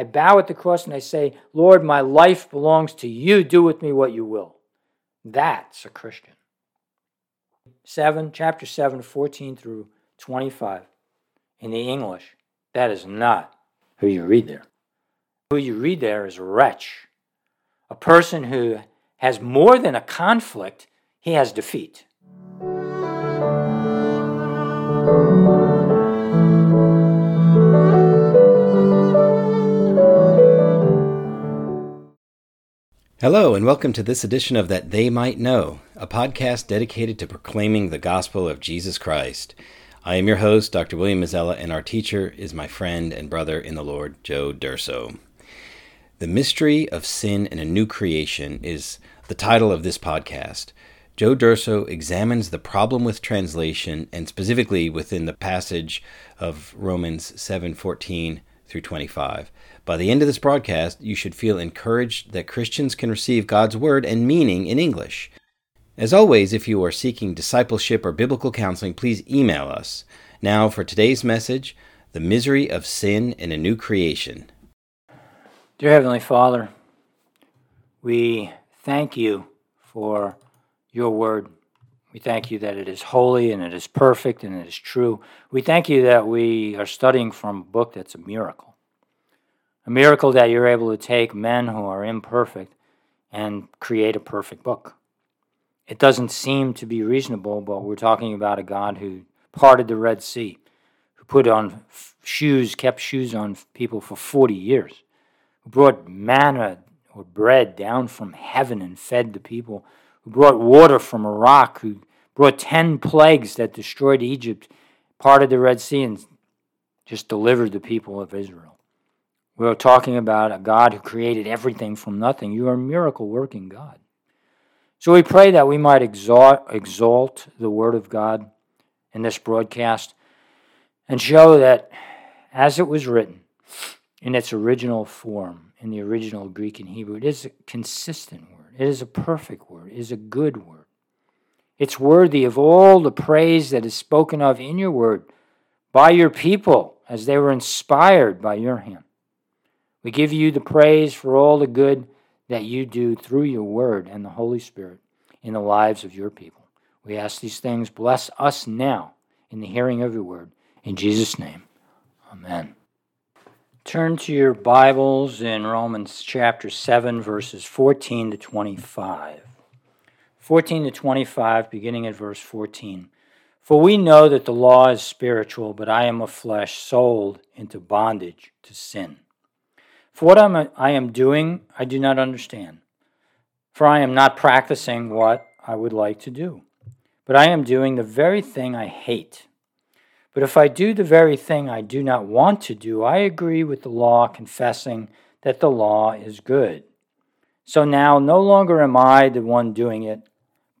I bow at the cross and I say, Lord, my life belongs to you. Do with me what you will. That's a Christian. Chapter 7, 14 through 25. In the English, that is not who you read there. Who you read there is a wretch. A person who has more than a conflict, he has defeat. Hello, and welcome to this edition of That They Might Know, a podcast dedicated to proclaiming the gospel of Jesus Christ. I am your host, Dr. William Mazzella, and our teacher is my friend and brother in the Lord, Joe Durso. The mystery of sin and a new creation is the title of this podcast. Joe Durso examines the problem with translation, and specifically within the passage of Romans 7:14 through 25. By the end of this broadcast, you should feel encouraged that Christians can receive God's word and meaning in English. As always, if you are seeking discipleship or biblical counseling, please email us. Now for today's message, The Misery of Sin and a New Creation. Dear Heavenly Father, we thank you for your word. We thank you that it is holy and it is perfect and it is true. We thank you that we are studying from a book that's a miracle. A miracle that you're able to take men who are imperfect and create a perfect book. It doesn't seem to be reasonable, but we're talking about a God who parted the Red Sea, who put on shoes, kept shoes on people for 40 years, who brought manna or bread down from heaven and fed the people, who brought water from a rock, who brought 10 plagues that destroyed Egypt, parted the Red Sea, and just delivered the people of Israel. We are talking about a God who created everything from nothing. You are a miracle-working God. So we pray that we might exalt the Word of God in this broadcast and show that as it was written in its original form, in the original Greek and Hebrew, it is a consistent word. It is a perfect word. It is a good word. It's worthy of all the praise that is spoken of in your word by your people as they were inspired by your hand. We give you the praise for all the good that you do through your word and the Holy Spirit in the lives of your people. We ask these things. Bless us now in the hearing of your word. In Jesus' name, amen. Turn to your Bibles in Romans chapter 7, verses 14 to 25. 14 to 25, beginning at verse 14. For we know that the law is spiritual, but I am of flesh, sold into bondage to sin. For what I am doing, I do not understand. For I am not practicing what I would like to do. But I am doing the very thing I hate. But if I do the very thing I do not want to do, I agree with the law, confessing that the law is good. So now no longer am I the one doing it,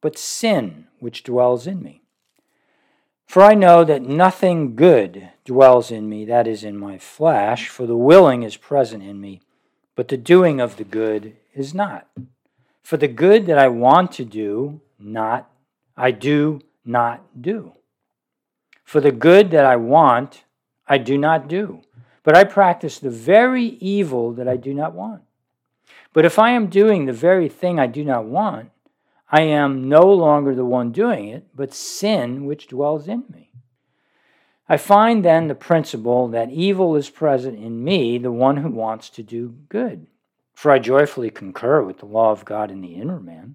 but sin which dwells in me. For I know that nothing good dwells in me, that is, in my flesh, for the willing is present in me, but the doing of the good is not. For the good that I want to do, I do not do. For the good that I want, I do not do, but I practice the very evil that I do not want. But if I am doing the very thing I do not want, I am no longer the one doing it, but sin which dwells in me. I find then the principle that evil is present in me, the one who wants to do good. For I joyfully concur with the law of God in the inner man.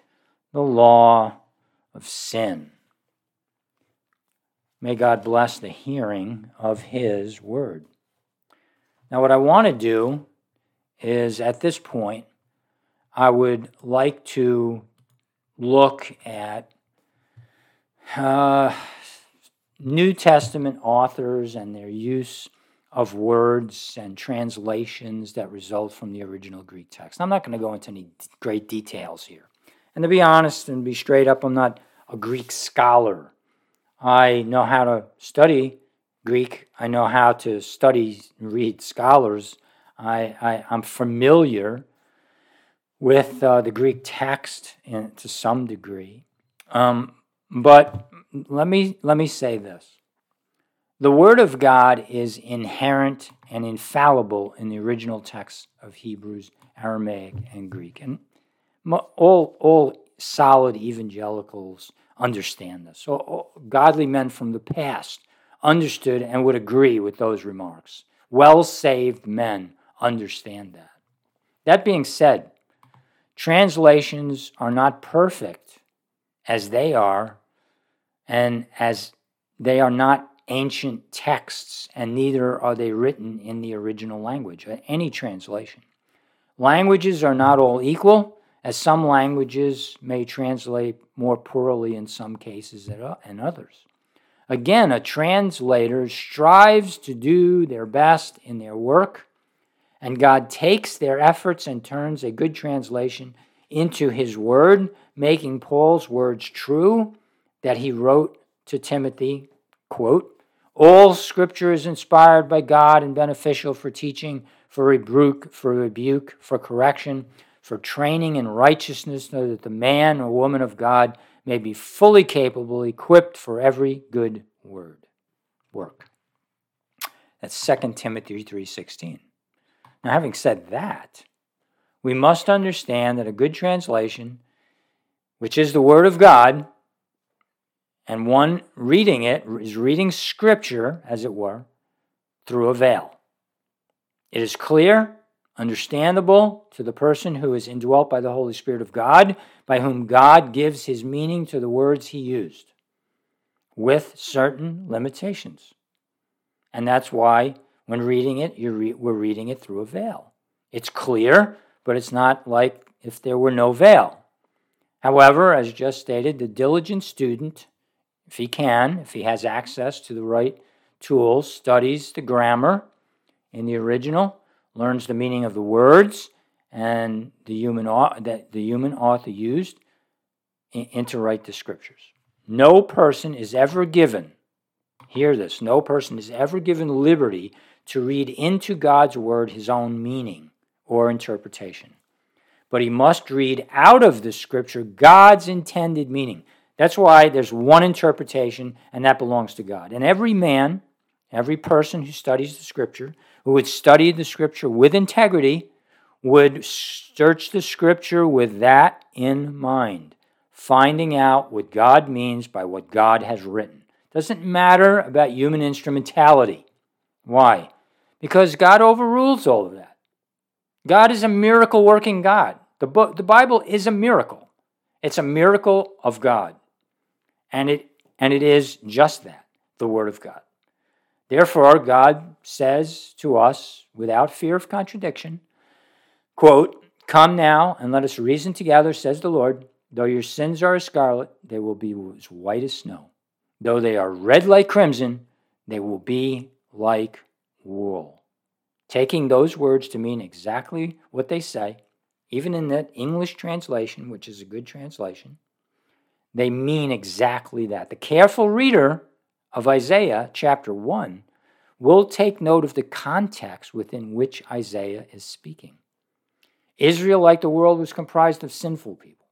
the law of sin. May God bless the hearing of His word. Now, what I want to do is, at this point, I would like to look at New Testament authors and their use of words and translations that result from the original Greek text. I'm not going to go into any great details here. And to be honest and be straight up, I'm not a Greek scholar. I know how to study Greek. I know how to study and read scholars. I'm familiar with the Greek text to some degree. But let me say this. The Word of God is inherent and infallible in the original text of Hebrews, Aramaic, and Greek. And all solid evangelicals understand this. All godly men from the past understood and would agree with those remarks. Well-saved men understand that. That being said, translations are not perfect as they are, and as they are not ancient texts, and neither are they written in the original language, any translation. Languages are not all equal, as some languages may translate more poorly in some cases than others. Again, a translator strives to do their best in their work, and God takes their efforts and turns a good translation into His Word, making Paul's words true that he wrote to Timothy, quote, "All Scripture is inspired by God and beneficial for teaching, for rebuke, for correction, for training in righteousness, so that the man or woman of God may be fully capable, equipped for every good work. That's 2 Timothy 3:16. Now, having said that, we must understand that a good translation, which is the Word of God, and one reading it is reading Scripture, as it were, through a veil. It is clear, understandable to the person who is indwelt by the Holy Spirit of God, by whom God gives His meaning to the words He used, with certain limitations. And that's why when reading it, we're reading it through a veil. It's clear, but it's not like if there were no veil. However, as just stated, the diligent student, if he has access to the right tools, studies the grammar in the original, learns the meaning of the words and the human author used in to write the Scriptures. No person is ever given, hear this, no person is ever given liberty to read into God's Word his own meaning or interpretation. But he must read out of the Scripture God's intended meaning. That's why there's one interpretation, and that belongs to God. And every person who studies the Scripture, who would study the Scripture with integrity, would search the Scripture with that in mind, finding out what God means by what God has written. Doesn't matter about human instrumentality. Why? Because God overrules all of that. God is a miracle-working God. The Bible is a miracle. It's a miracle of God. And it is just that, the Word of God. Therefore, God says to us, without fear of contradiction, quote, "Come now and let us reason together, says the Lord. Though your sins are as scarlet, they will be as white as snow. Though they are red like crimson, they will be like wool." Taking those words to mean exactly what they say, even in that English translation, which is a good translation, they mean exactly that. The careful reader of Isaiah chapter 1 will take note of the context within which Isaiah is speaking. Israel, like the world, was comprised of sinful people.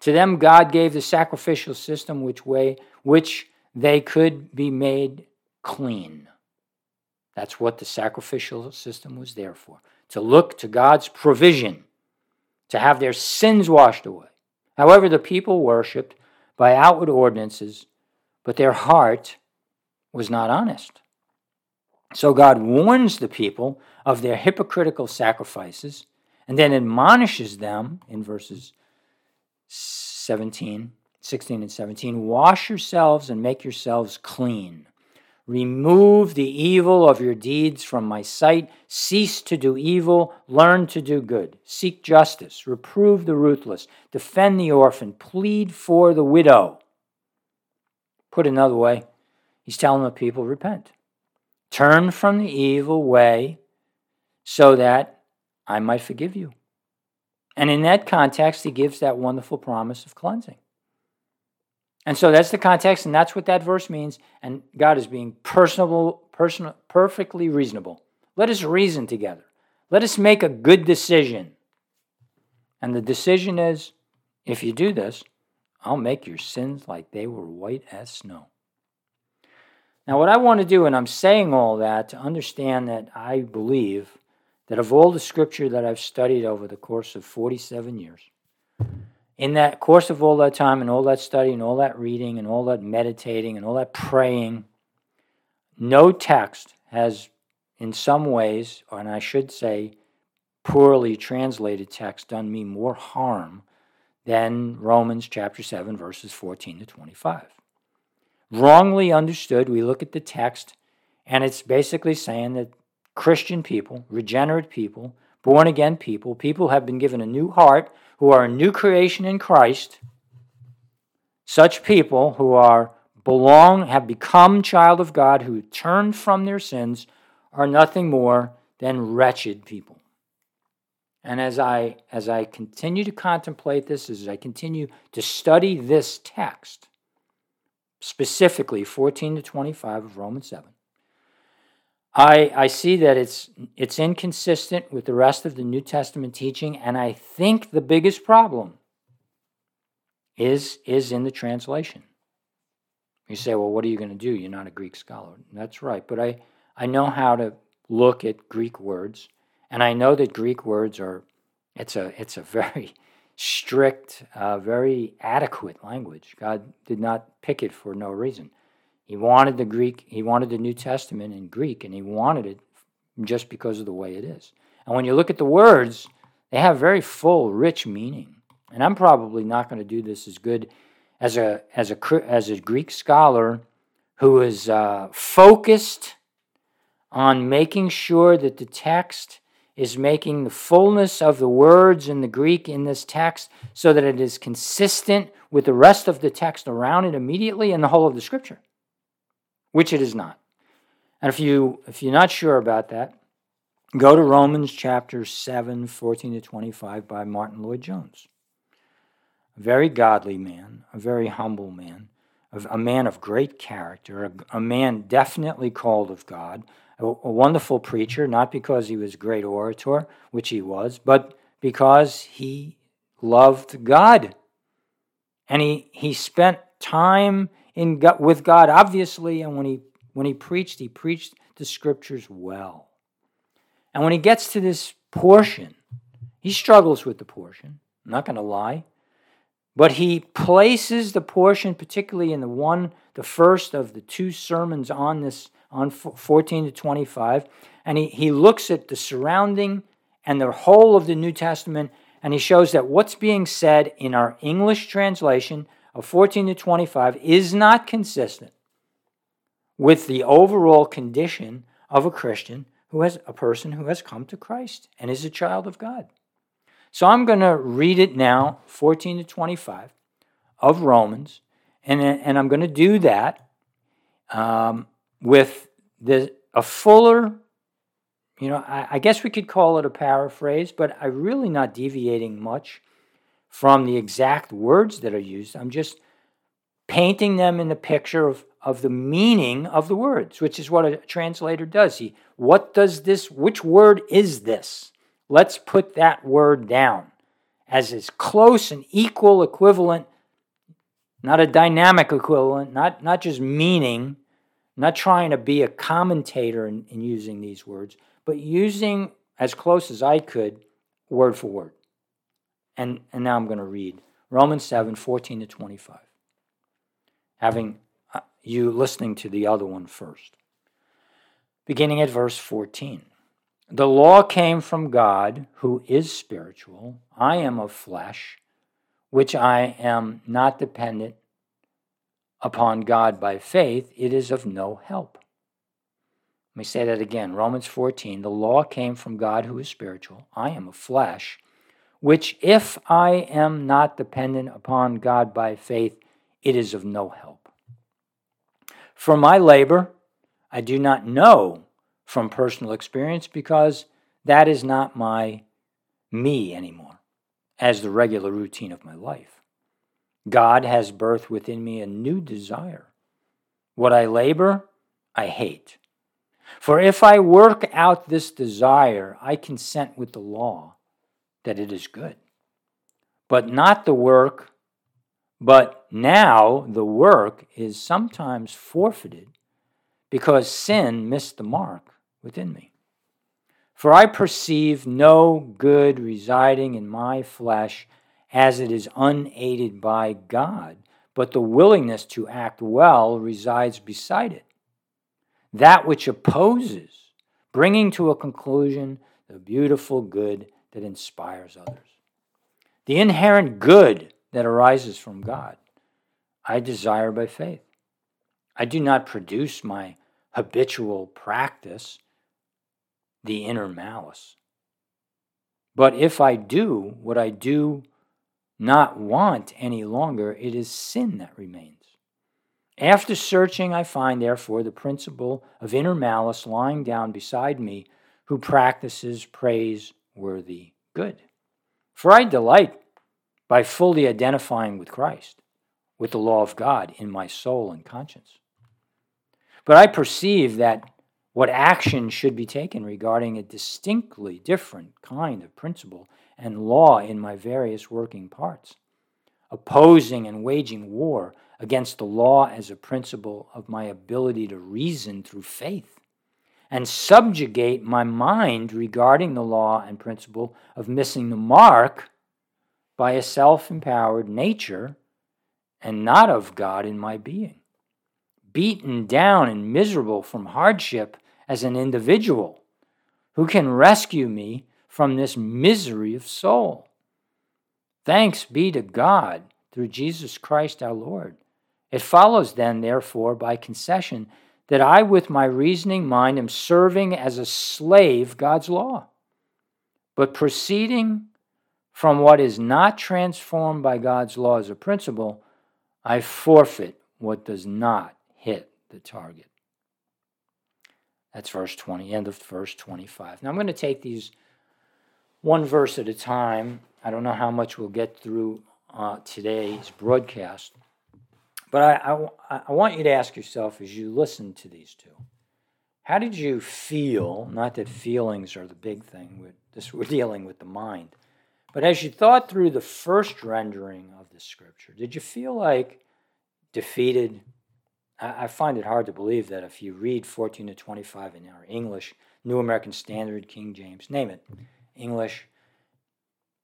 To them, God gave the sacrificial system which they could be made clean. That's what the sacrificial system was there for, to look to God's provision, to have their sins washed away. However, the people worshipped by outward ordinances, but their heart was not honest. So God warns the people of their hypocritical sacrifices and then admonishes them in verses 16 and 17, "Wash yourselves and make yourselves clean. Remove the evil of your deeds from my sight. Cease to do evil. Learn to do good. Seek justice. Reprove the ruthless. Defend the orphan. Plead for the widow." Put another way, he's telling the people, repent. Turn from the evil way so that I might forgive you. And in that context, he gives that wonderful promise of cleansing. And so that's the context, and that's what that verse means. And God is being personal, perfectly reasonable. Let us reason together. Let us make a good decision. And the decision is, if you do this, I'll make your sins like they were white as snow. Now, what I want to do, and I'm saying all that to understand that I believe that of all the scripture that I've studied over the course of 47 years, in that course of all that time and all that study and all that reading and all that meditating and all that praying, no text has, in some ways, or and I should say, poorly translated text, done me more harm than Romans chapter 7, verses 14 to 25. Wrongly understood, we look at the text, and it's basically saying that Christian people, regenerate people, born-again people, people have been given a new heart, who are a new creation in Christ, such people who are have become child of God, who turned from their sins, are nothing more than wretched people. And as I continue to contemplate this, as I continue to study this text, specifically 14 to 25 of Romans 7, I see that it's inconsistent with the rest of the New Testament teaching, and I think the biggest problem is in the translation. You say, well, what are you going to do? You're not a Greek scholar. That's right, but I know how to look at Greek words. And I know that Greek words it's a very strict, very adequate language. God did not pick it for no reason. He wanted the New Testament in Greek, and he wanted it just because of the way it is. And when you look at the words, they have very full, rich meaning. And I'm probably not going to do this as good as a Greek scholar who is focused on making sure that the text is making the fullness of the words in the Greek in this text so that it is consistent with the rest of the text around it immediately and the whole of the Scripture, which it is not. And if you're not sure about that, go to Romans chapter 7, 14 to 25 by Martin Lloyd-Jones. A very godly man, a very humble man, a man of great character, a man definitely called of God, a wonderful preacher, not because he was a great orator, which he was, but because he loved God. And he spent time in God, with God, obviously, and when he preached the Scriptures well. And when he gets to this portion, he struggles with the portion, I'm not going to lie, but he places the portion, particularly in the first of the two sermons on this, on 14 to 25, and he looks at the surrounding and the whole of the New Testament, and he shows that what's being said in our English translation of 14 to 25 is not consistent with the overall condition of a Christian who has come to Christ and is a child of God. So I'm going to read it now, 14 to 25 of Romans, and I'm going to do that with a fuller, I guess we could call it a paraphrase, but I'm really not deviating much from the exact words that are used. I'm just painting them in the picture of the meaning of the words, which is what a translator does. Which word is this? Let's put that word down as its close and equal equivalent, not a dynamic equivalent, not just meaning, not trying to be a commentator in using these words, but using as close as I could, word for word. And now I'm going to read Romans 7, 14 to 25, having you listening to the other one first. Beginning at verse 14. The law came from God, who is spiritual. I am of flesh, which I am not dependent upon God by faith, it is of no help. Let me say that again. Romans 14, the law came from God who is spiritual. I am of flesh, which if I am not dependent upon God by faith, it is of no help. For my labor, I do not know from personal experience because that is not my me anymore as the regular routine of my life. God has birthed within me a new desire. What I labor, I hate. For if I work out this desire, I consent with the law that it is good. But not the work, but now the work is sometimes forfeited because sin missed the mark within me. For I perceive no good residing in my flesh as it is unaided by God, but the willingness to act well resides beside it. That which opposes, bringing to a conclusion the beautiful good that inspires others. The inherent good that arises from God, I desire by faith. I do not produce my habitual practice, the inner malice. But if I do what I do not want any longer, it is sin that remains. After searching, I find, therefore, the principle of inner malice lying down beside me who practices praiseworthy good. For I delight by fully identifying with Christ, with the law of God in my soul and conscience. But I perceive that what action should be taken regarding a distinctly different kind of principle and law in my various working parts, opposing and waging war against the law as a principle of my ability to reason through faith, and subjugate my mind regarding the law and principle of missing the mark by a self-empowered nature and not of God in my being, beaten down and miserable from hardship as an individual who can rescue me from this misery of soul. Thanks be to God through Jesus Christ our Lord. It follows then, therefore, by concession, that I with my reasoning mind am serving as a slave God's law, but proceeding from what is not transformed by God's law as a principle, I forfeit what does not hit the target. That's verse 20, end of verse 25. Now I'm going to take these one verse at a time. I don't know how much we'll get through today's broadcast, but I want you to ask yourself as you listen to these two, how did you feel? Not that feelings are the big thing, we're dealing with the mind, but as you thought through the first rendering of the scripture, did you feel like defeated? I find it hard to believe that if you read 14 to 25 in our English, New American Standard, King James, name it, English,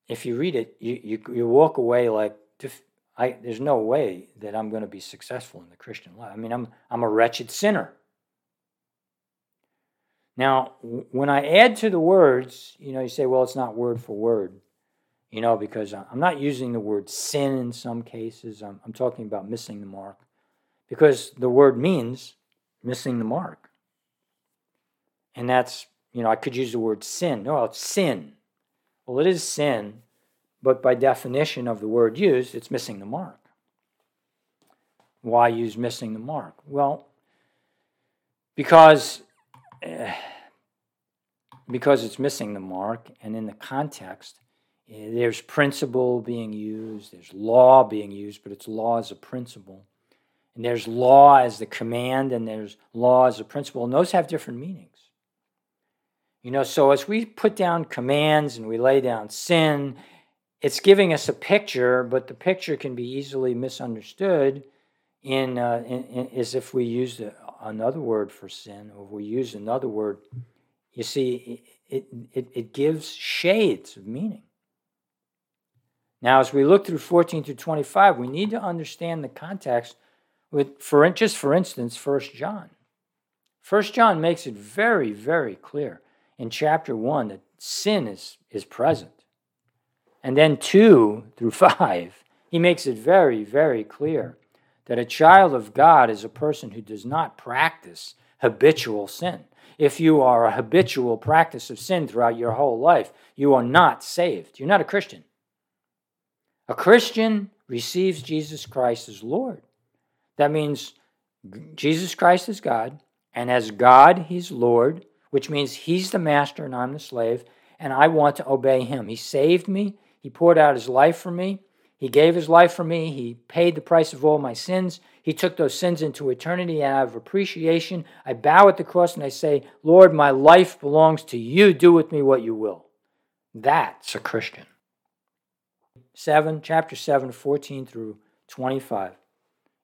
if you read it, you walk away like, there's no way that I'm going to be successful in the Christian life. I mean, I'm a wretched sinner. Now, when I add to the words, you say, well, it's not word for word, because I'm not using the word sin in some cases. I'm talking about missing the mark because the word means missing the mark. And that's, I could use the word sin. No, it's sin. Well, it is sin, but by definition of the word used, it's missing the mark. Why use missing the mark? Well, because it's missing the mark, and in the context, there's principle being used, there's law being used, but it's law as a principle. And there's law as the command, and there's law as a principle, and those have different meanings. So as we put down commands and we lay down sin, it's giving us a picture, but the picture can be easily misunderstood as if we used another word for sin, or if we used another word. You see, it gives shades of meaning. Now, as we look through 14 through 25, we need to understand the context for instance, 1 John. 1 John makes it very, very clear in chapter 1 that sin is present. And then 2 through 5, he makes it very, very clear that a child of God is a person who does not practice habitual sin. If you are a habitual practice of sin throughout your whole life, you are not saved. You're not a Christian. A Christian receives Jesus Christ as Lord. That means Jesus Christ is God. And as God, he's Lord, which means he's the master and I'm the slave, and I want to obey him. He saved me. He poured out his life for me. He gave his life for me. He paid the price of all my sins. He took those sins into eternity, and out of appreciation, I bow at the cross and I say, Lord, my life belongs to you. Do with me what you will. That's a Christian. Chapter 7, 14 through 25.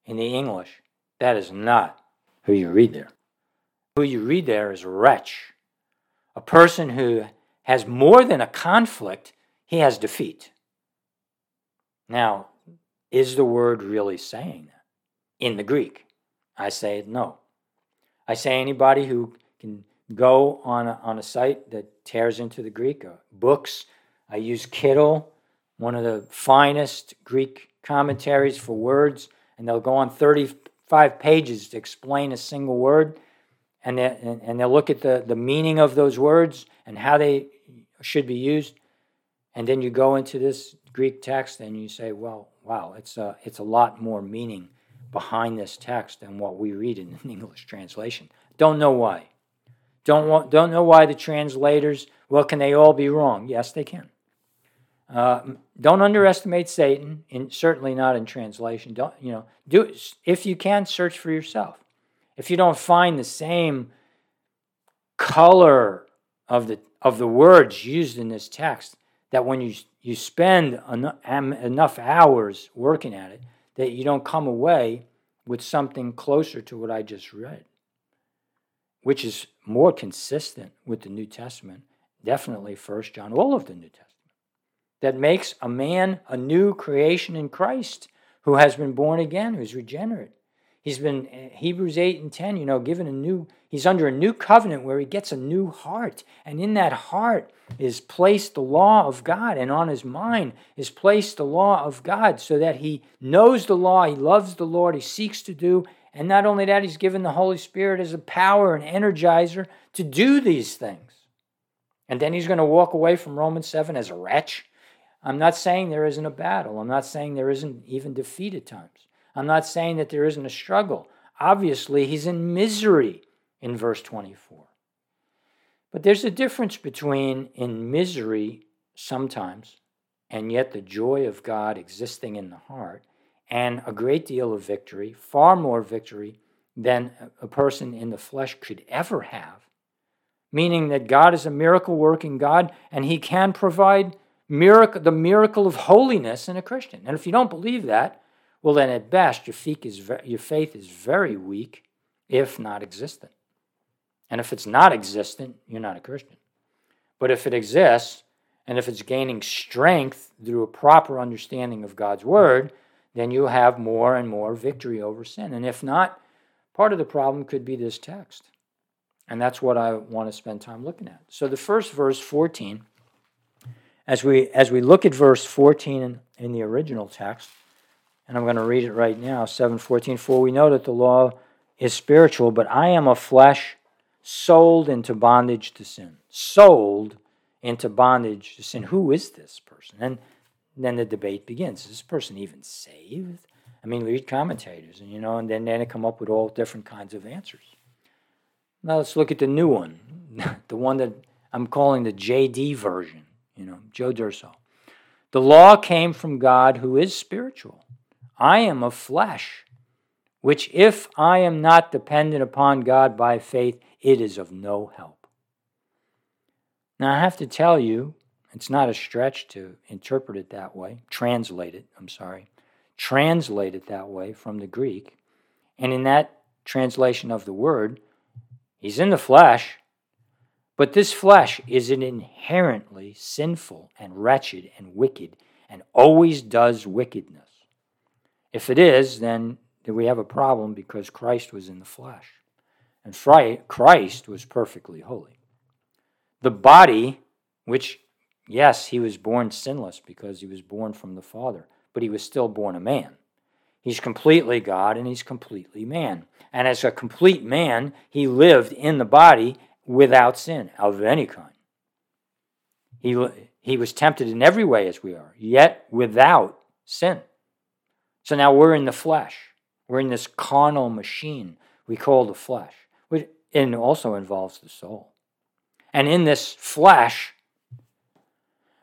In the English, that is not who you read there. Who you read there is a wretch, a person who has more than a conflict, he has defeat. Now, is the word really saying that? In the Greek, I say no. I say anybody who can go on a site that tears into the Greek books. I use Kittel, one of the finest Greek commentaries for words, and they'll go on 35 pages to explain a single word, and they'll look at the meaning of those words and how they should be used. And then you go into this Greek text and you say, well, wow, it's a lot more meaning behind this text than what we read in an English translation. Don't know why. Don't know why the translators, well, can they all be wrong? Yes, they can. Don't underestimate Satan, and certainly not in translation. If you can, search for yourself. If you don't find the same color of the words used in this text, that when you spend enough hours working at it, that you don't come away with something closer to what I just read, which is more consistent with the New Testament, definitely 1 John, all of the New Testament, that makes a man a new creation in Christ who has been born again, who's regenerate. He's been, Hebrews 8 and 10, given a new, he's under a new covenant where he gets a new heart. And in that heart is placed the law of God, and on his mind is placed the law of God so that he knows the law, he loves the Lord, he seeks to do. And not only that, he's given the Holy Spirit as a power and energizer to do these things. And then he's going to walk away from Romans 7 as a wretch. I'm not saying there isn't a battle. I'm not saying there isn't even defeat at times. I'm not saying that there isn't a struggle. Obviously, he's in misery in verse 24. But there's a difference between in misery sometimes, and yet the joy of God existing in the heart, and a great deal of victory, far more victory than a person in the flesh could ever have, meaning that God is a miracle-working God, and he can provide the miracle of holiness in a Christian. And if you don't believe that, well, then at best, your faith is very weak, if not existent. And if it's not existent, you're not a Christian. But if it exists, and if it's gaining strength through a proper understanding of God's Word, then you have more and more victory over sin. And if not, part of the problem could be this text. And that's what I want to spend time looking at. So the first verse, 14, as we look at verse 14 in the original text, and I'm going to read it right now, 7:14. For we know that the law is spiritual, but I am of flesh, sold into bondage to sin. Sold into bondage to sin. Who is this person? And then the debate begins. Is this person even saved? I mean, read commentators, and then they come up with all different kinds of answers. Now let's look at the new one, the one that I'm calling the JD version, Joe Durso. The law came from God who is spiritual. I am of flesh, which if I am not dependent upon God by faith, it is of no help. Now, I have to tell you, it's not a stretch to interpret it that way, translate it that way from the Greek. And in that translation of the word, he's in the flesh, but this flesh is an inherently sinful and wretched and wicked and always does wickedness. If it is, then we have a problem because Christ was in the flesh. And Christ was perfectly holy. The body, which, yes, he was born sinless because he was born from the Father, but he was still born a man. He's completely God and he's completely man. And as a complete man, he lived in the body without sin of any kind. He was tempted in every way as we are, yet without sin. So now we're in the flesh. We're in this carnal machine we call the flesh. it also involves the soul. And in this flesh,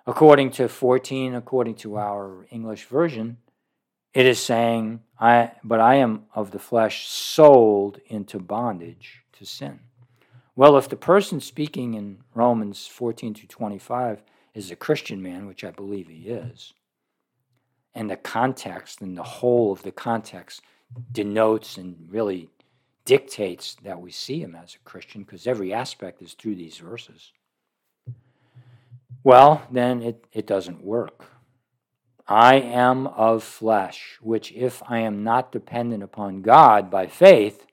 according to 14, according to our English version, it is saying, I am of the flesh sold into bondage to sin. Well, if the person speaking in Romans 14-25 is a Christian man, which I believe he is, and the context and the whole of the context denotes and really dictates that we see him as a Christian, because every aspect is through these verses, well, then it doesn't work. I am of flesh, which if I am not dependent upon God by faith,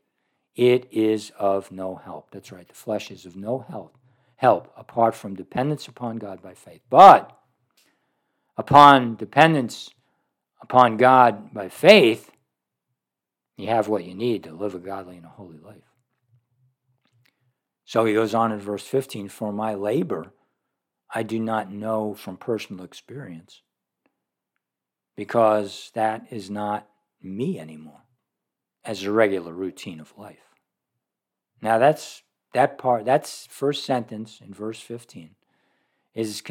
it is of no help. That's right, the flesh is of no help apart from dependence upon God by faith. But upon dependence upon God by faith, you have what you need to live a godly and a holy life. So he goes on in verse 15, for my labor I do not know from personal experience, because that is not me anymore as a regular routine of life. Now that's first sentence in verse 15 is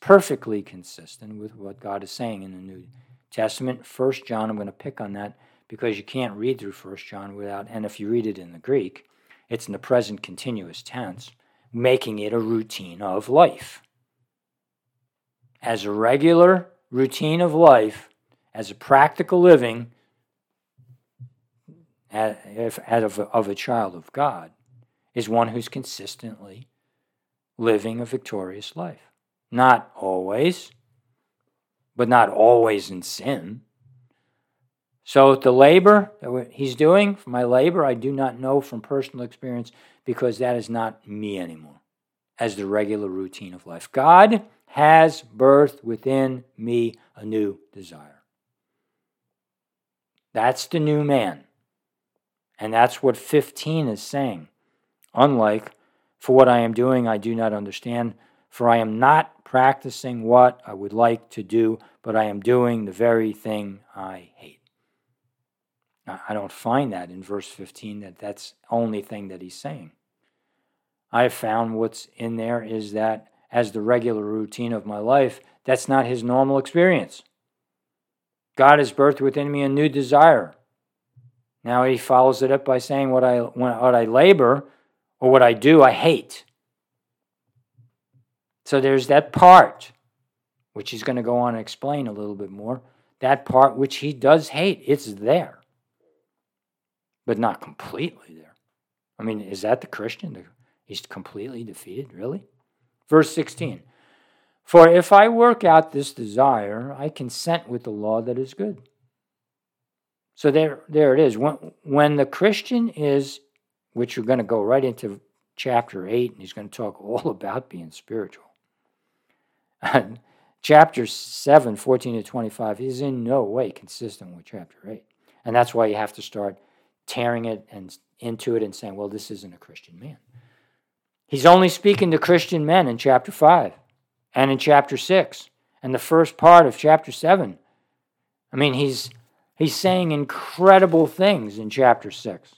perfectly consistent with what God is saying in the New Testament. 1 John, I'm going to pick on that, because you can't read through 1 John without, and if you read it in the Greek, it's in the present continuous tense, making it a routine of life. As a regular routine of life, as a practical living of a child of God, is one who's consistently living a victorious life. Not always, but not always in sin. So the labor that he's doing, for my labor, I do not know from personal experience, because that is not me anymore as the regular routine of life. God has birthed within me a new desire. That's the new man. And that's what 15 is saying. Unlike, for what I am doing I do not understand, for I am not practicing what I would like to do, but I am doing the very thing I hate. I don't find that in verse 15, that's the only thing that he's saying. I found what's in there is that as the regular routine of my life, that's not his normal experience. God has birthed within me a new desire. Now he follows it up by saying what I labor or what I do, I hate. So there's that part, which he's going to go on and explain a little bit more, that part which he does hate, it's there. But not completely there. I mean, is that the Christian? He's completely defeated, really? Verse 16, for if I work out this desire, I consent with the law that is good. So there it is. When the Christian is, which we're going to go right into chapter 8, and he's going to talk all about being spiritual. Chapter 7, 14-25, is in no way consistent with chapter 8. And that's why you have to start tearing it and into it and saying, well, this isn't a Christian man. He's only speaking to Christian men in chapter 5 and in chapter 6 and the first part of chapter 7. I mean, he's saying incredible things in chapter 6.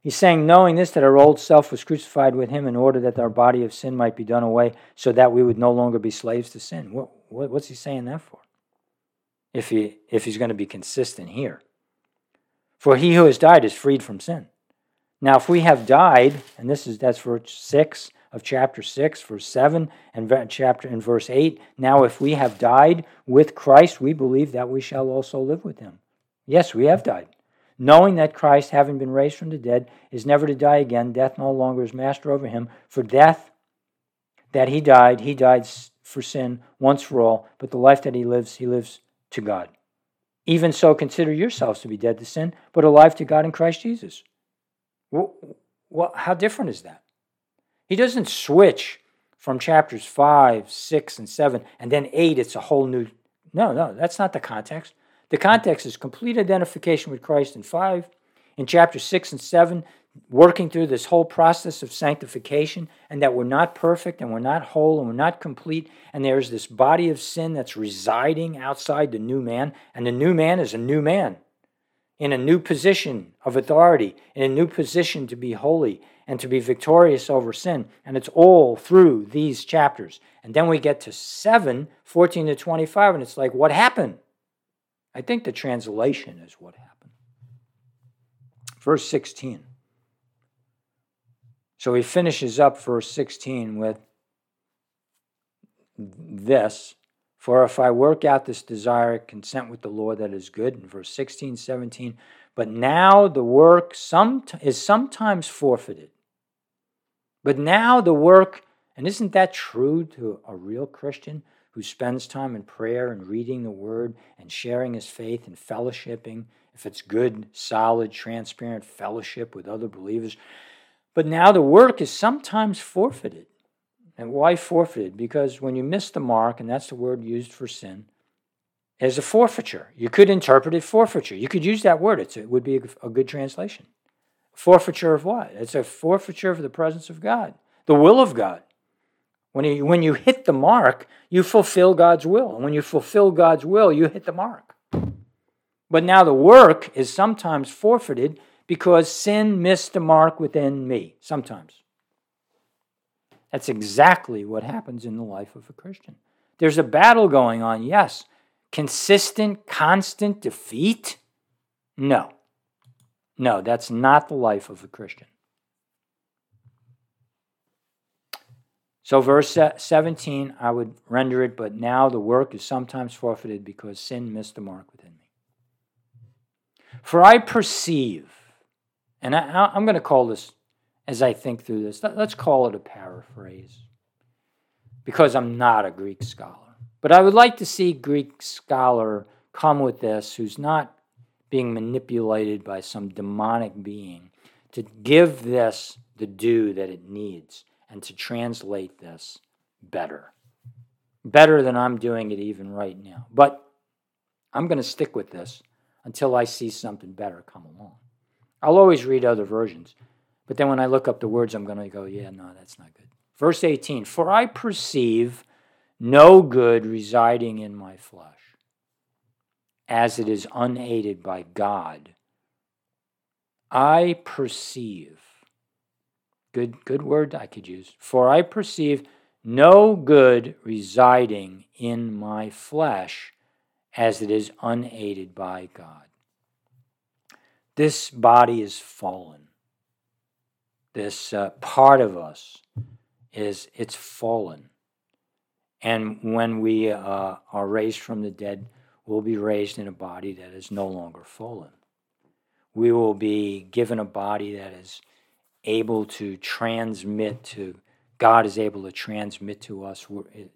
He's saying, knowing this, that our old self was crucified with him in order that our body of sin might be done away, so that we would no longer be slaves to sin. What's he saying that for? If he's going to be consistent here. For he who has died is freed from sin. Now, if we have died, and that's verse 6 of chapter 6, verse 7, and verse 8. Now, if we have died with Christ, we believe that we shall also live with him. Yes, we have died. Knowing that Christ, having been raised from the dead, is never to die again, death no longer is master over him. For death that he died for sin once for all, but the life that he lives to God. Even so, consider yourselves to be dead to sin, but alive to God in Christ Jesus. Well, how different is that? He doesn't switch from chapters 5, 6, and 7, and then 8, it's a whole new... No, that's not the context. The context is complete identification with Christ in 5, in chapter 6 and 7, working through this whole process of sanctification, and that we're not perfect, and we're not whole, and we're not complete, and there's this body of sin that's residing outside the new man, and the new man is a new man. in a new position of authority, in a new position to be holy and to be victorious over sin. And it's all through these chapters. And then we get to 7, 14 to 25, and it's like, what happened? I think the translation is what happened. Verse 16. So he finishes up verse 16 with this. For if I work out this desire, consent with the law that is good. In verse 16, 17. But now the work is sometimes forfeited. But now the work, and isn't that true to a real Christian who spends time in prayer and reading the Word and sharing his faith and fellowshipping, if it's good, solid, transparent fellowship with other believers. But now the work is sometimes forfeited. And why forfeited? Because when you miss the mark, and that's the word used for sin, is a forfeiture. You could interpret it forfeiture. You could use that word. It would be a good translation. Forfeiture of what? It's a forfeiture for the presence of God, the will of God. When you hit the mark, you fulfill God's will. And when you fulfill God's will, you hit the mark. But now the work is sometimes forfeited because sin missed the mark within me, sometimes. That's exactly what happens in the life of a Christian. There's a battle going on, yes. Consistent, constant defeat? No. No, that's not the life of a Christian. So verse 17, I would render it, but now the work is sometimes forfeited because sin missed the mark within me. For I perceive, and I'm going to call this, as I think through this, let's call it a paraphrase, because I'm not a Greek scholar. But I would like to see Greek scholar come with this, who's not being manipulated by some demonic being, to give this the due that it needs and to translate this better. Better than I'm doing it even right now. But I'm going to stick with this until I see something better come along. I'll always read other versions. But then when I look up the words, I'm going to go, yeah, no, that's not good. Verse 18, for I perceive no good residing in my flesh, as it is unaided by God. I perceive. Good word I could use. For I perceive no good residing in my flesh, as it is unaided by God. This body is fallen. This part of us it's fallen. And when we are raised from the dead, we'll be raised in a body that is no longer fallen. We will be given a body that is able to transmit to, God is able to transmit to us.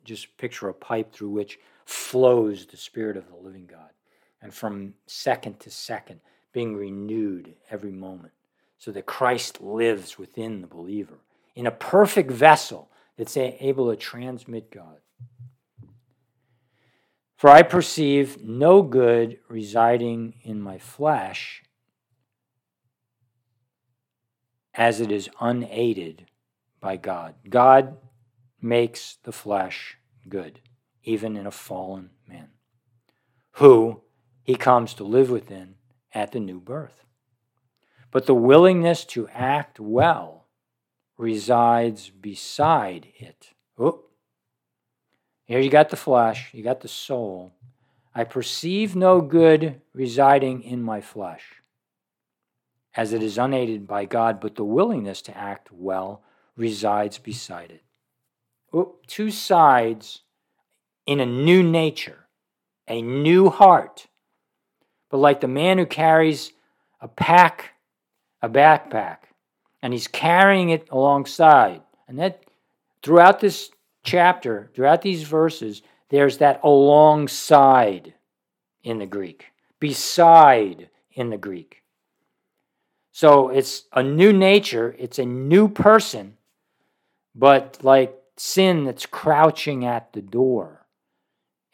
Just picture a pipe through which flows the Spirit of the living God. And from second to second, being renewed every moment. So that Christ lives within the believer in a perfect vessel that's able to transmit God. For I perceive no good residing in my flesh, as it is unaided by God. God makes the flesh good, even in a fallen man, who he comes to live within at the new birth. But the willingness to act well resides beside it. Oh, here you got the flesh, you got the soul. I perceive no good residing in my flesh, as it is unaided by God, but the willingness to act well resides beside it. Oh, two sides in a new nature, a new heart. But like the man who carries a backpack, and he's carrying it alongside. And that throughout this chapter, throughout these verses, there's that alongside in the Greek, beside in the Greek. So it's a new nature, it's a new person, but like sin that's crouching at the door.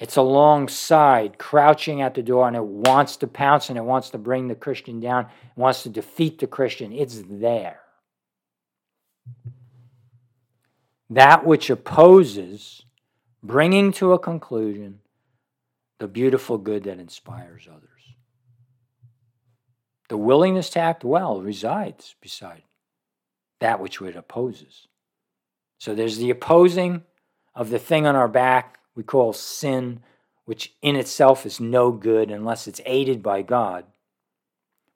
It's alongside, crouching at the door, and it wants to pounce, and it wants to bring the Christian down, it wants to defeat the Christian. It's there. That which opposes, bringing to a conclusion, the beautiful good that inspires others. The willingness to act well resides beside that which it opposes. So there's the opposing of the thing on our back we call sin, which in itself is no good unless it's aided by God.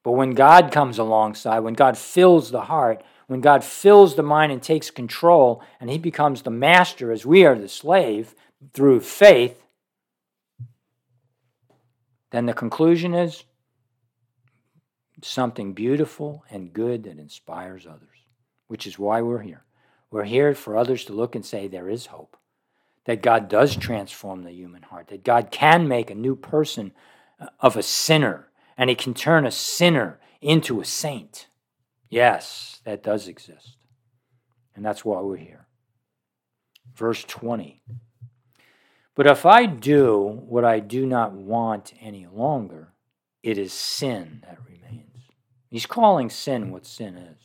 But when God comes alongside, when God fills the heart, when God fills the mind and takes control, and he becomes the master as we are the slave through faith, then the conclusion is something beautiful and good that inspires others, which is why we're here. We're here for others to look and say there is hope, that God does transform the human heart, that God can make a new person of a sinner, and he can turn a sinner into a saint. Yes, that does exist. And that's why we're here. Verse 20. But if I do what I do not want any longer, it is sin that remains. He's calling sin what sin is.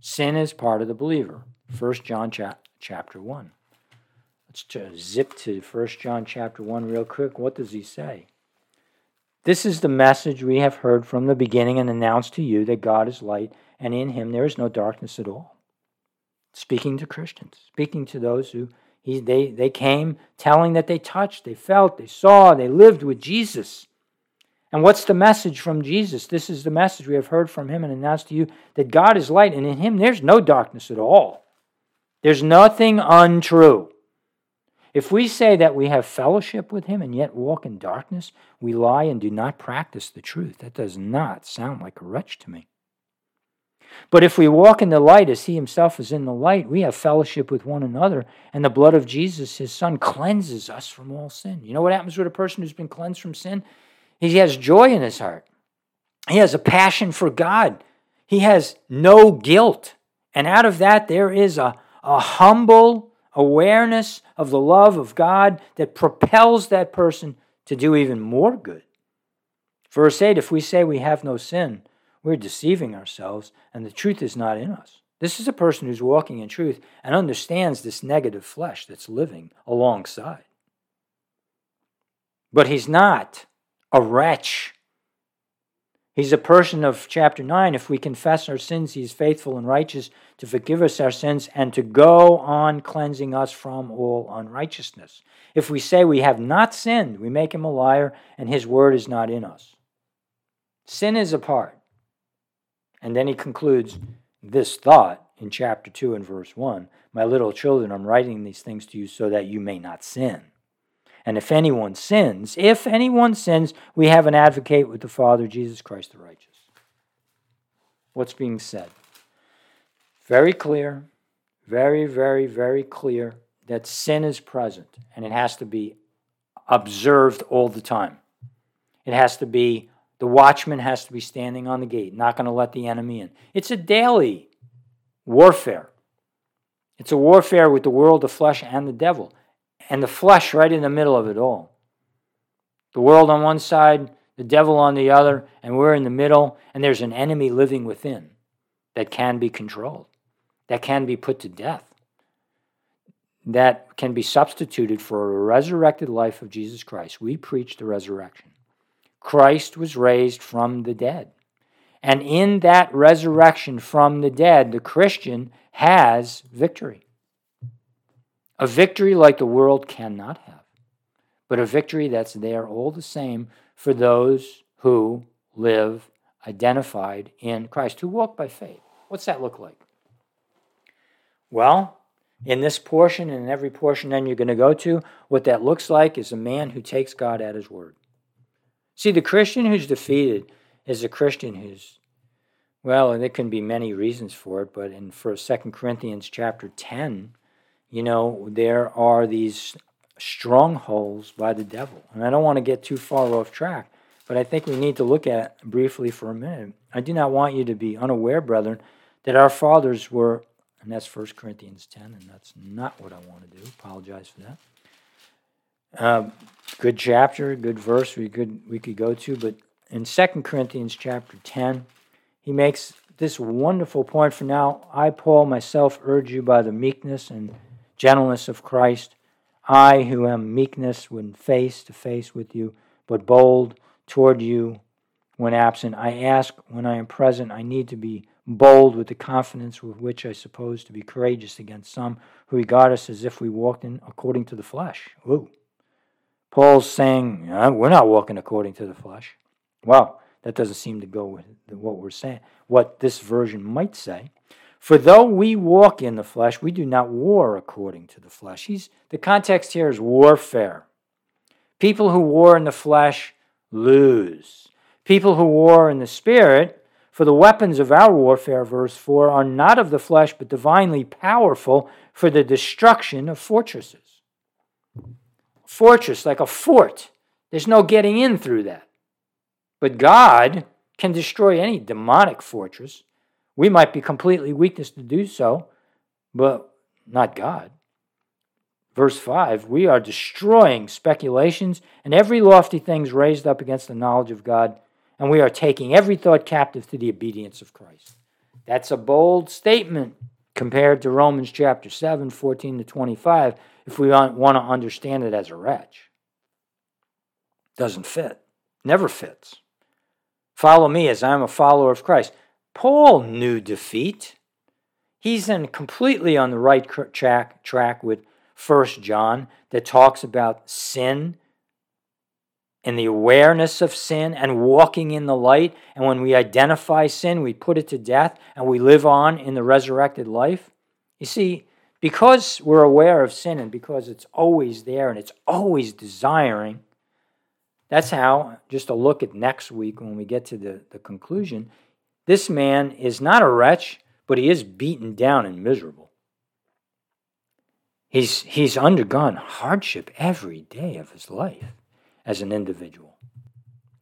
Sin is part of the believer. 1 John chapter 1. Let's zip to 1 John chapter 1 real quick. What does he say? This is the message we have heard from the beginning and announced to you, that God is light, and in him there is no darkness at all. Speaking to Christians, speaking to those who they came telling that they touched, they felt, they saw, they lived with Jesus. And what's the message from Jesus? This is the message we have heard from him and announced to you, that God is light, and in him there's no darkness at all. There's nothing untrue. If we say that we have fellowship with him and yet walk in darkness, we lie and do not practice the truth. That does not sound like a wretch to me. But if we walk in the light as he himself is in the light, we have fellowship with one another, and the blood of Jesus, his son, cleanses us from all sin. You know what happens with a person who's been cleansed from sin? He has joy in his heart. He has a passion for God. He has no guilt. And out of that, there is a humble awareness of the love of God that propels that person to do even more good. Verse 8, if we say we have no sin, we're deceiving ourselves, and the truth is not in us. This is a person who's walking in truth and understands this negative flesh that's living alongside. But he's not a wretch. He's a person of chapter 9. If we confess our sins, he is faithful and righteous to forgive us our sins and to go on cleansing us from all unrighteousness. If we say we have not sinned, we make him a liar, and his word is not in us. Sin is a part. And then he concludes this thought in chapter 2 and verse 1. My little children, I'm writing these things to you so that you may not sin. And if anyone sins, we have an advocate with the Father, Jesus Christ the righteous. What's being said? Very clear, very, very, very clear that sin is present, and it has to be observed all the time. It has to be, the watchman has to be standing on the gate, not going to let the enemy in. It's a daily warfare. It's a warfare with the world, the flesh, and the devil. And the flesh right in the middle of it all. The world on one side, the devil on the other, and we're in the middle, and there's an enemy living within that can be controlled, that can be put to death, that can be substituted for a resurrected life of Jesus Christ. We preach the resurrection. Christ was raised from the dead. And in that resurrection from the dead, the Christian has victory. A victory like the world cannot have, but a victory that's there all the same for those who live identified in Christ, who walk by faith. What's that look like? Well, in this portion and in every portion then you're going to go to, what that looks like is a man who takes God at his word. See, the Christian who's defeated is a Christian who's, well, and there can be many reasons for it, but in 2 Corinthians chapter 10, you know, there are these strongholds by the devil. And I don't want to get too far off track, but I think we need to look at it briefly for a minute. I do not want you to be unaware, brethren, that our fathers were, and that's 1 Corinthians 10, and that's not what I want to do. Apologize for that. Good chapter, good verse we could go to, but in 2 Corinthians chapter 10, he makes this wonderful point. For now, I, Paul, myself urge you by the meekness and gentleness of Christ, I who am meekness when face to face with you, but bold toward you when absent. I ask when I am present. I need to be bold with the confidence with which I suppose to be courageous against some who regard us as if we walked in according to the flesh. Ooh. Paul's saying, we're not walking according to the flesh. Well, that doesn't seem to go with what we're saying, what this version might say. For though we walk in the flesh, we do not war according to the flesh. The context here is warfare. People who war in the flesh lose. People who war in the spirit, for the weapons of our warfare, verse 4, are not of the flesh, but divinely powerful for the destruction of fortresses. Fortress, like a fort. There's no getting in through that. But God can destroy any demonic fortress. We might be completely weakness to do so, but not God. Verse 5, we are destroying speculations and every lofty thing raised up against the knowledge of God, and we are taking every thought captive to the obedience of Christ. That's a bold statement compared to Romans chapter 7, 14 to 25, if we want to understand it as a wretch. Doesn't fit. Never fits. Follow me as I am a follower of Christ. Paul knew defeat. He's in completely on the right track with 1 John that talks about sin and the awareness of sin and walking in the light. And when we identify sin, we put it to death and we live on in the resurrected life. You see, because we're aware of sin and because it's always there and it's always desiring, that's how, just a look at next week when we get to the conclusion, this man is not a wretch, but he is beaten down and miserable. He's undergone hardship every day of his life as an individual.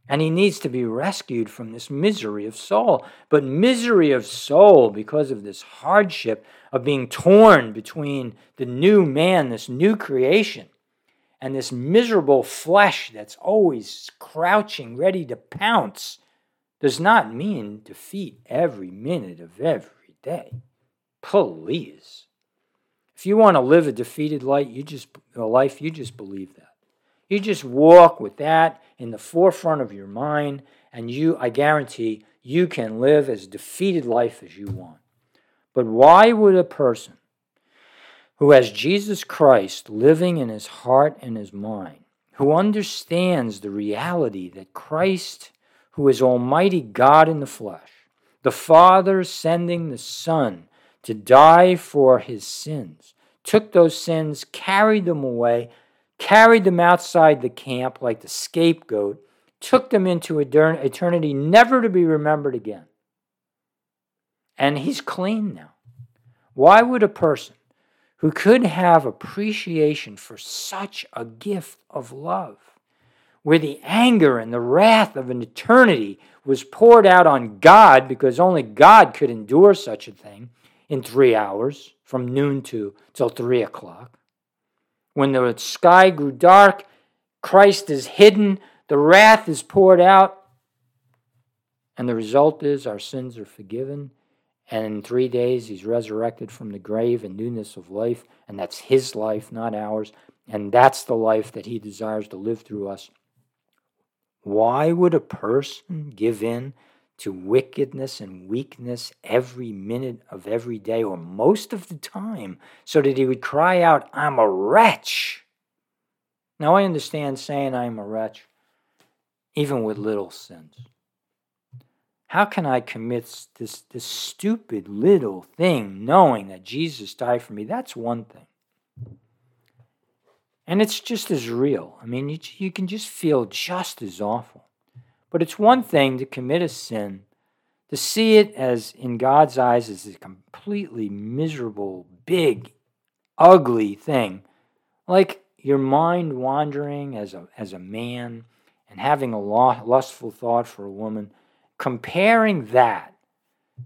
And he needs to be rescued from this misery of soul. But misery of soul because of this hardship of being torn between the new man, this new creation, and this miserable flesh that's always crouching, ready to pounce, does not mean defeat every minute of every day. Please. If you want to live a defeated life, you just believe that. You just walk with that in the forefront of your mind, and I guarantee you can live as defeated life as you want. But why would a person who has Jesus Christ living in his heart and his mind, who understands the reality that Christ, who is Almighty God in the flesh, the Father sending the Son to die for his sins, took those sins, carried them away, carried them outside the camp like the scapegoat, took them into eternity never to be remembered again. And he's clean now. Why would a person who could have appreciation for such a gift of love, where the anger and the wrath of an eternity was poured out on God because only God could endure such a thing in 3 hours from noon till 3 o'clock. When the sky grew dark, Christ is hidden, the wrath is poured out, and the result is our sins are forgiven. And in 3 days, he's resurrected from the grave in newness of life, and that's his life, not ours, and that's the life that he desires to live through us. Why would a person give in to wickedness and weakness every minute of every day or most of the time so that he would cry out, I'm a wretch? Now, I understand saying I'm a wretch, even with little sins. How can I commit this stupid little thing knowing that Jesus died for me? That's one thing. And it's just as real. I mean, you can just feel just as awful. But it's one thing to commit a sin, to see it as, in God's eyes, as a completely miserable, big, ugly thing. Like your mind wandering as a man and having a lustful thought for a woman. Comparing that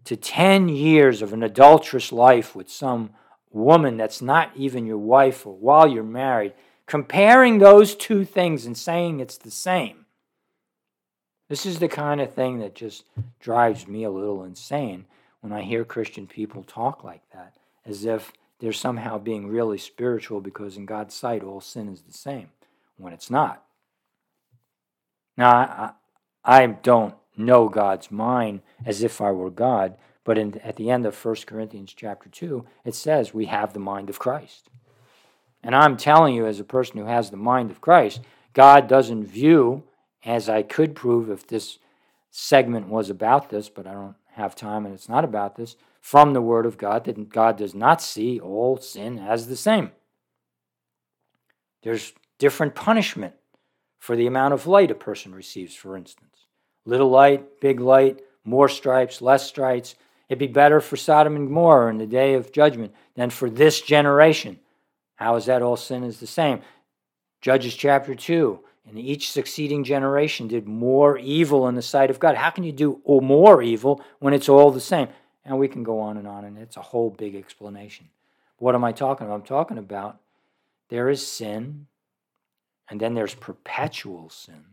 to 10 years of an adulterous life with some woman that's not even your wife or while you're married, comparing those two things and saying it's the same. This is the kind of thing that just drives me a little insane when I hear Christian people talk like that, as if they're somehow being really spiritual because in God's sight all sin is the same, when it's not. Now, I don't know God's mind as if I were God. But at the end of 1 Corinthians chapter 2, it says we have the mind of Christ. And I'm telling you, as a person who has the mind of Christ, God doesn't view, as I could prove if this segment was about this, but I don't have time and it's not about this, from the Word of God, that God does not see all sin as the same. There's different punishment for the amount of light a person receives, for instance. Little light, big light, more stripes, less stripes. It'd be better for Sodom and Gomorrah in the day of judgment than for this generation. How is that all sin is the same? Judges chapter 2, and each succeeding generation did more evil in the sight of God. How can you do more evil when it's all the same? And we can go on, and it's a whole big explanation. What am I talking about? I'm talking about there is sin, and then there's perpetual sin,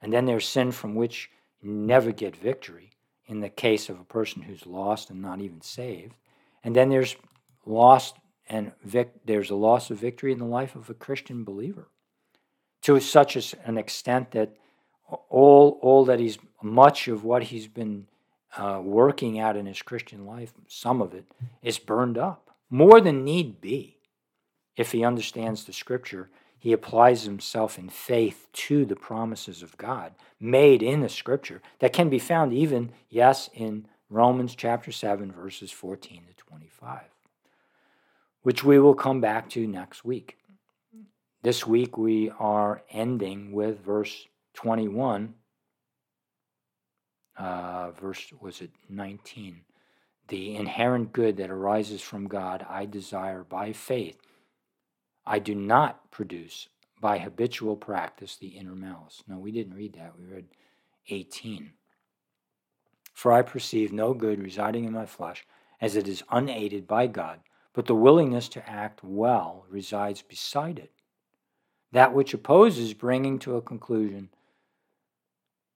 and then there's sin from which you never get victory in the case of a person who's lost and not even saved. And then there's there's a loss of victory in the life of a Christian believer to such an extent that all that he's, much of what he's been working out in his Christian life, some of it, is burned up. More than need be. If he understands the Scripture, he applies himself in faith to the promises of God made in the Scripture that can be found even, yes, in Romans chapter 7, verses 14 to 25, which we will come back to next week. This week we are ending with verse 21, was it 19? The inherent good that arises from God I desire by faith. I do not produce by habitual practice the inner malice. No, we didn't read that. We read 18. For I perceive no good residing in my flesh, as it is unaided by God, but the willingness to act well resides beside it. That which opposes, bringing to a conclusion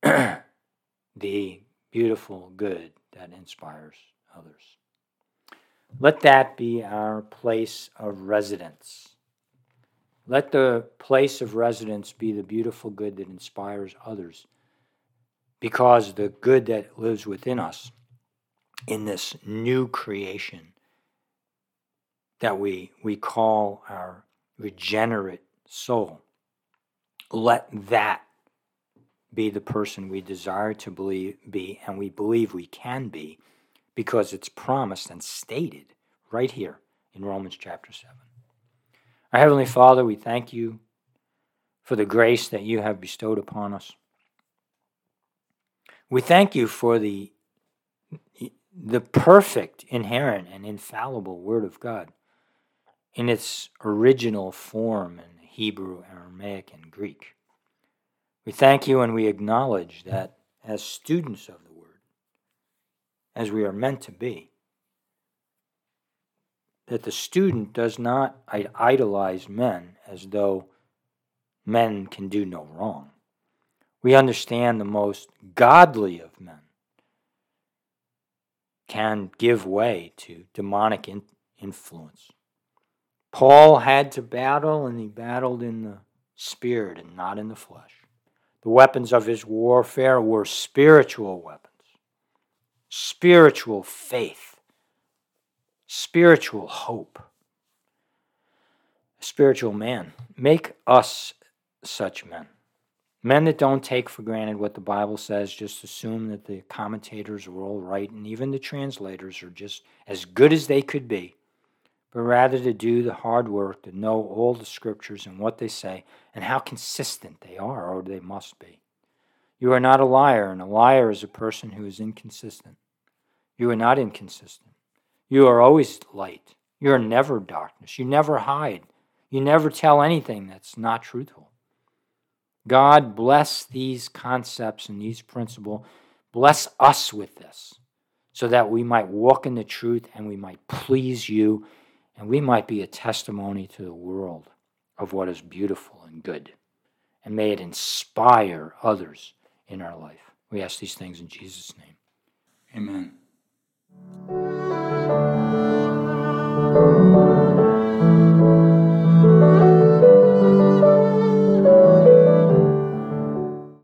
the beautiful good that inspires others. Let that be our place of residence. Let the place of residence be the beautiful good that inspires others, because the good that lives within us in this new creation that we call our regenerate soul, let that be the person we desire to be, and we believe we can be, because it's promised and stated right here in Romans chapter 7. Our Heavenly Father, we thank you for the grace that you have bestowed upon us. We thank you for the perfect, inherent, and infallible Word of God in its original form in Hebrew, Aramaic, and Greek. We thank you and we acknowledge that as students of the Word, as we are meant to be, that the student does not idolize men as though men can do no wrong. We understand the most godly of men can give way to demonic influence. Paul had to battle, and he battled in the spirit and not in the flesh. The weapons of his warfare were spiritual weapons, spiritual faith, spiritual hope, spiritual man. Make us such men. Men that don't take for granted what the Bible says, just assume that the commentators are all right and even the translators are just as good as they could be, but rather to do the hard work to know all the Scriptures and what they say and how consistent they are, or they must be. You are not a liar, and a liar is a person who is inconsistent. You are not inconsistent. You are always light. You are never darkness. You never hide. You never tell anything that's not truthful. God, bless these concepts and these principles. Bless us with this so that we might walk in the truth and we might please you and we might be a testimony to the world of what is beautiful and good. And may it inspire others in our life. We ask these things in Jesus' name. Amen. Thank you.